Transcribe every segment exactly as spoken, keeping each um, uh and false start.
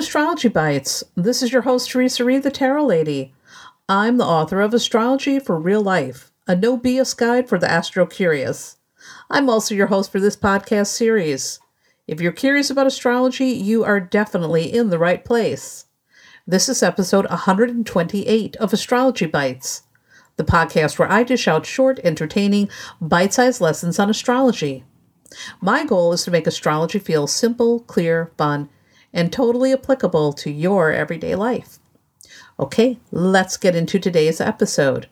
Astrology Bites. This is your host, Teresa Reed, the Tarot Lady. I'm the author of Astrology for Real Life, a no B S guide for the astro curious. I'm also your host for this podcast series. If you're curious about astrology, you are definitely in the right place. This is episode one hundred twenty-eight of Astrology Bites, the podcast where I dish out short, entertaining, bite-sized lessons on astrology. My goal is to make astrology feel simple, clear, fun, and totally applicable to your everyday life. Okay, let's get into today's episode.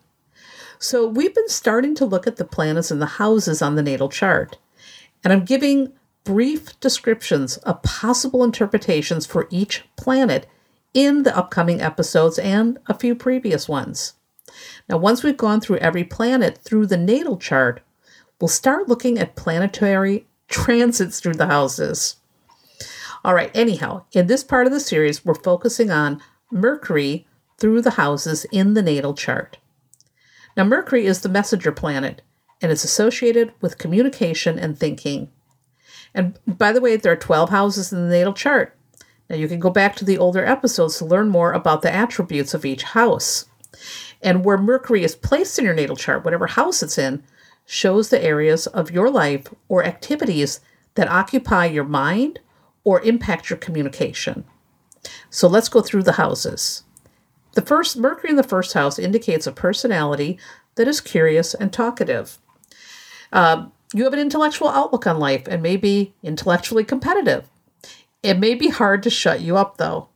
So we've been starting to look at the planets and the houses on the natal chart, and I'm giving brief descriptions of possible interpretations for each planet in the upcoming episodes and a few previous ones. Now, once we've gone through every planet through the natal chart, we'll start looking at planetary transits through the houses. All right, anyhow, in this part of the series, we're focusing on Mercury through the houses in the natal chart. Now, Mercury is the messenger planet, and it's associated with communication and thinking. And by the way, there are twelve houses in the natal chart. Now, you can go back to the older episodes to learn more about the attributes of each house. And where Mercury is placed in your natal chart, whatever house it's in, shows the areas of your life or activities that occupy your mind or impact your communication. So let's go through the houses. The first, Mercury in the first house indicates a personality that is curious and talkative. Uh, you have an intellectual outlook on life and may be intellectually competitive. It may be hard to shut you up, though.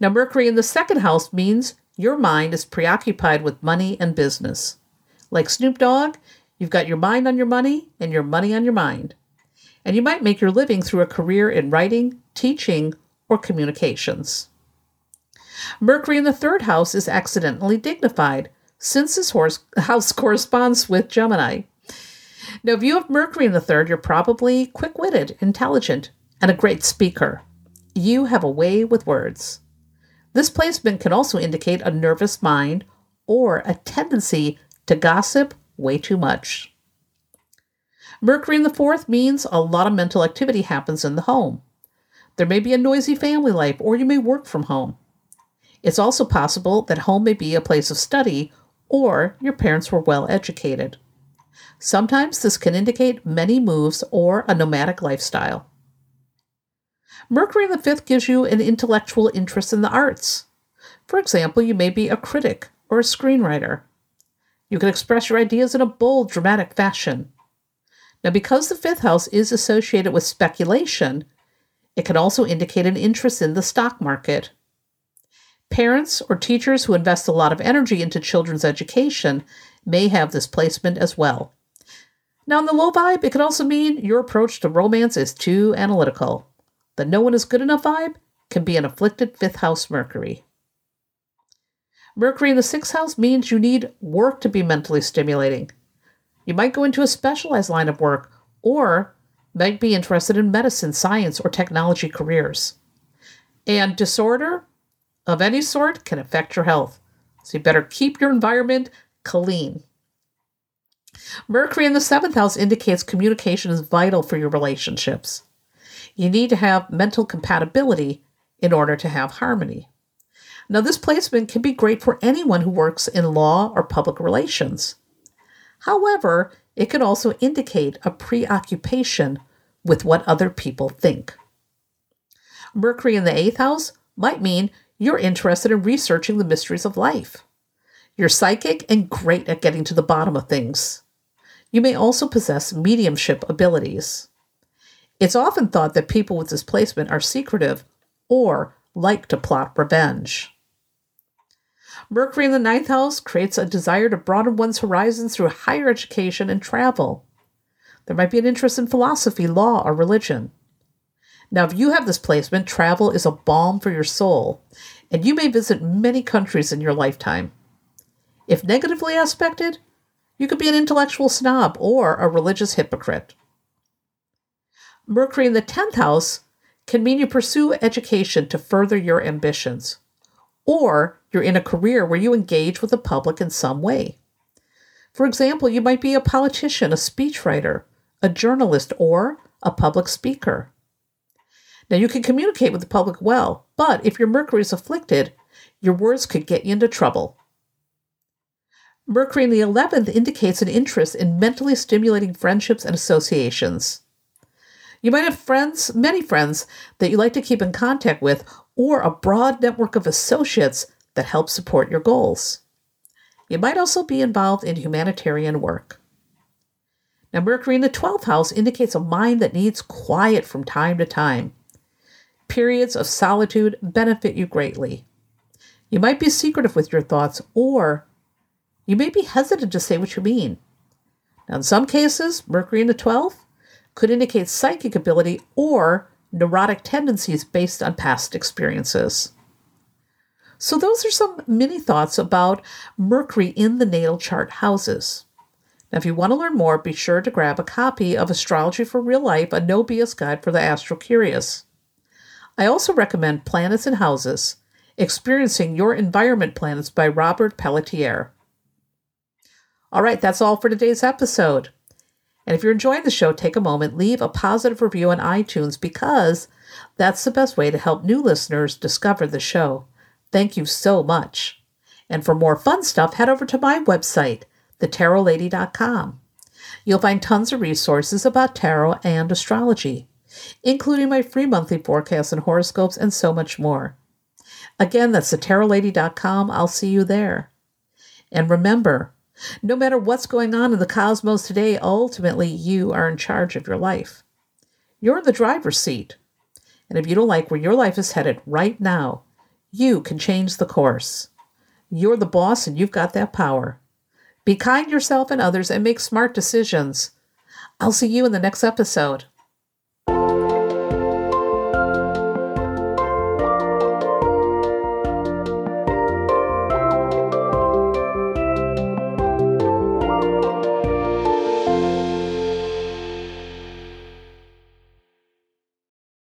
Now, Mercury in the second house means your mind is preoccupied with money and business. Like Snoop Dogg, you've got your mind on your money and your money on your mind. And you might make your living through a career in writing, teaching, or communications. Mercury in the third house is accidentally dignified, since this house corresponds with Gemini. Now, if you have Mercury in the third, you're probably quick-witted, intelligent, and a great speaker. You have a way with words. This placement can also indicate a nervous mind or a tendency to gossip way too much. Mercury in the fourth means a lot of mental activity happens in the home. There may be a noisy family life, or you may work from home. It's also possible that home may be a place of study, or your parents were well educated. Sometimes this can indicate many moves or a nomadic lifestyle. Mercury in the fifth gives you an intellectual interest in the arts. For example, you may be a critic or a screenwriter. You can express your ideas in a bold, dramatic fashion. Now, because the fifth house is associated with speculation, it can also indicate an interest in the stock market. Parents or teachers who invest a lot of energy into children's education may have this placement as well. Now, in the low vibe, it can also mean your approach to romance is too analytical. The no one is good enough vibe can be an afflicted fifth house Mercury. Mercury in the sixth house means you need work to be mentally stimulating. You might go into a specialized line of work, or might be interested in medicine, science, or technology careers. And disorder of any sort can affect your health, so you better keep your environment clean. Mercury in the seventh house indicates communication is vital for your relationships. You need to have mental compatibility in order to have harmony. Now, this placement can be great for anyone who works in law or public relations. However, it can also indicate a preoccupation with what other people think. Mercury in the eighth house might mean you're interested in researching the mysteries of life. You're psychic and great at getting to the bottom of things. You may also possess mediumship abilities. It's often thought that people with this placement are secretive or like to plot revenge. Mercury in the ninth house creates a desire to broaden one's horizons through higher education and travel. There might be an interest in philosophy, law, or religion. Now, if you have this placement, travel is a balm for your soul, and you may visit many countries in your lifetime. If negatively aspected, you could be an intellectual snob or a religious hypocrite. Mercury in the tenth house can mean you pursue education to further your ambitions, or you're in a career where you engage with the public in some way. For example, you might be a politician, a speechwriter, a journalist, or a public speaker. Now, you can communicate with the public well, but if your Mercury is afflicted, your words could get you into trouble. Mercury in the eleventh indicates an interest in mentally stimulating friendships and associations. You might have friends, many friends, that you like to keep in contact with, or a broad network of associates that help support your goals. You might also be involved in humanitarian work. Now, Mercury in the twelfth house indicates a mind that needs quiet from time to time. Periods of solitude benefit you greatly. You might be secretive with your thoughts, or you may be hesitant to say what you mean. Now, in some cases, Mercury in the twelfth could indicate psychic ability or neurotic tendencies based on past experiences. So those are some mini thoughts about Mercury in the natal chart houses. Now, if you want to learn more, be sure to grab a copy of Astrology for Real Life, a no B S guide for the astro-curious. I also recommend Planets and Houses, Experiencing Your Environment Planets by Robert Pelletier. All right, that's all for today's episode. And if you're enjoying the show, take a moment, leave a positive review on iTunes, because that's the best way to help new listeners discover the show. Thank you so much. And for more fun stuff, head over to my website, the tarot lady dot com. You'll find tons of resources about tarot and astrology, including my free monthly forecasts and horoscopes and so much more. Again, that's the tarot lady dot com. I'll see you there. And remember, no matter what's going on in the cosmos today, ultimately you are in charge of your life. You're in the driver's seat. And if you don't like where your life is headed right now, you can change the course. You're the boss and you've got that power. Be kind to yourself and others and make smart decisions. I'll see you in the next episode.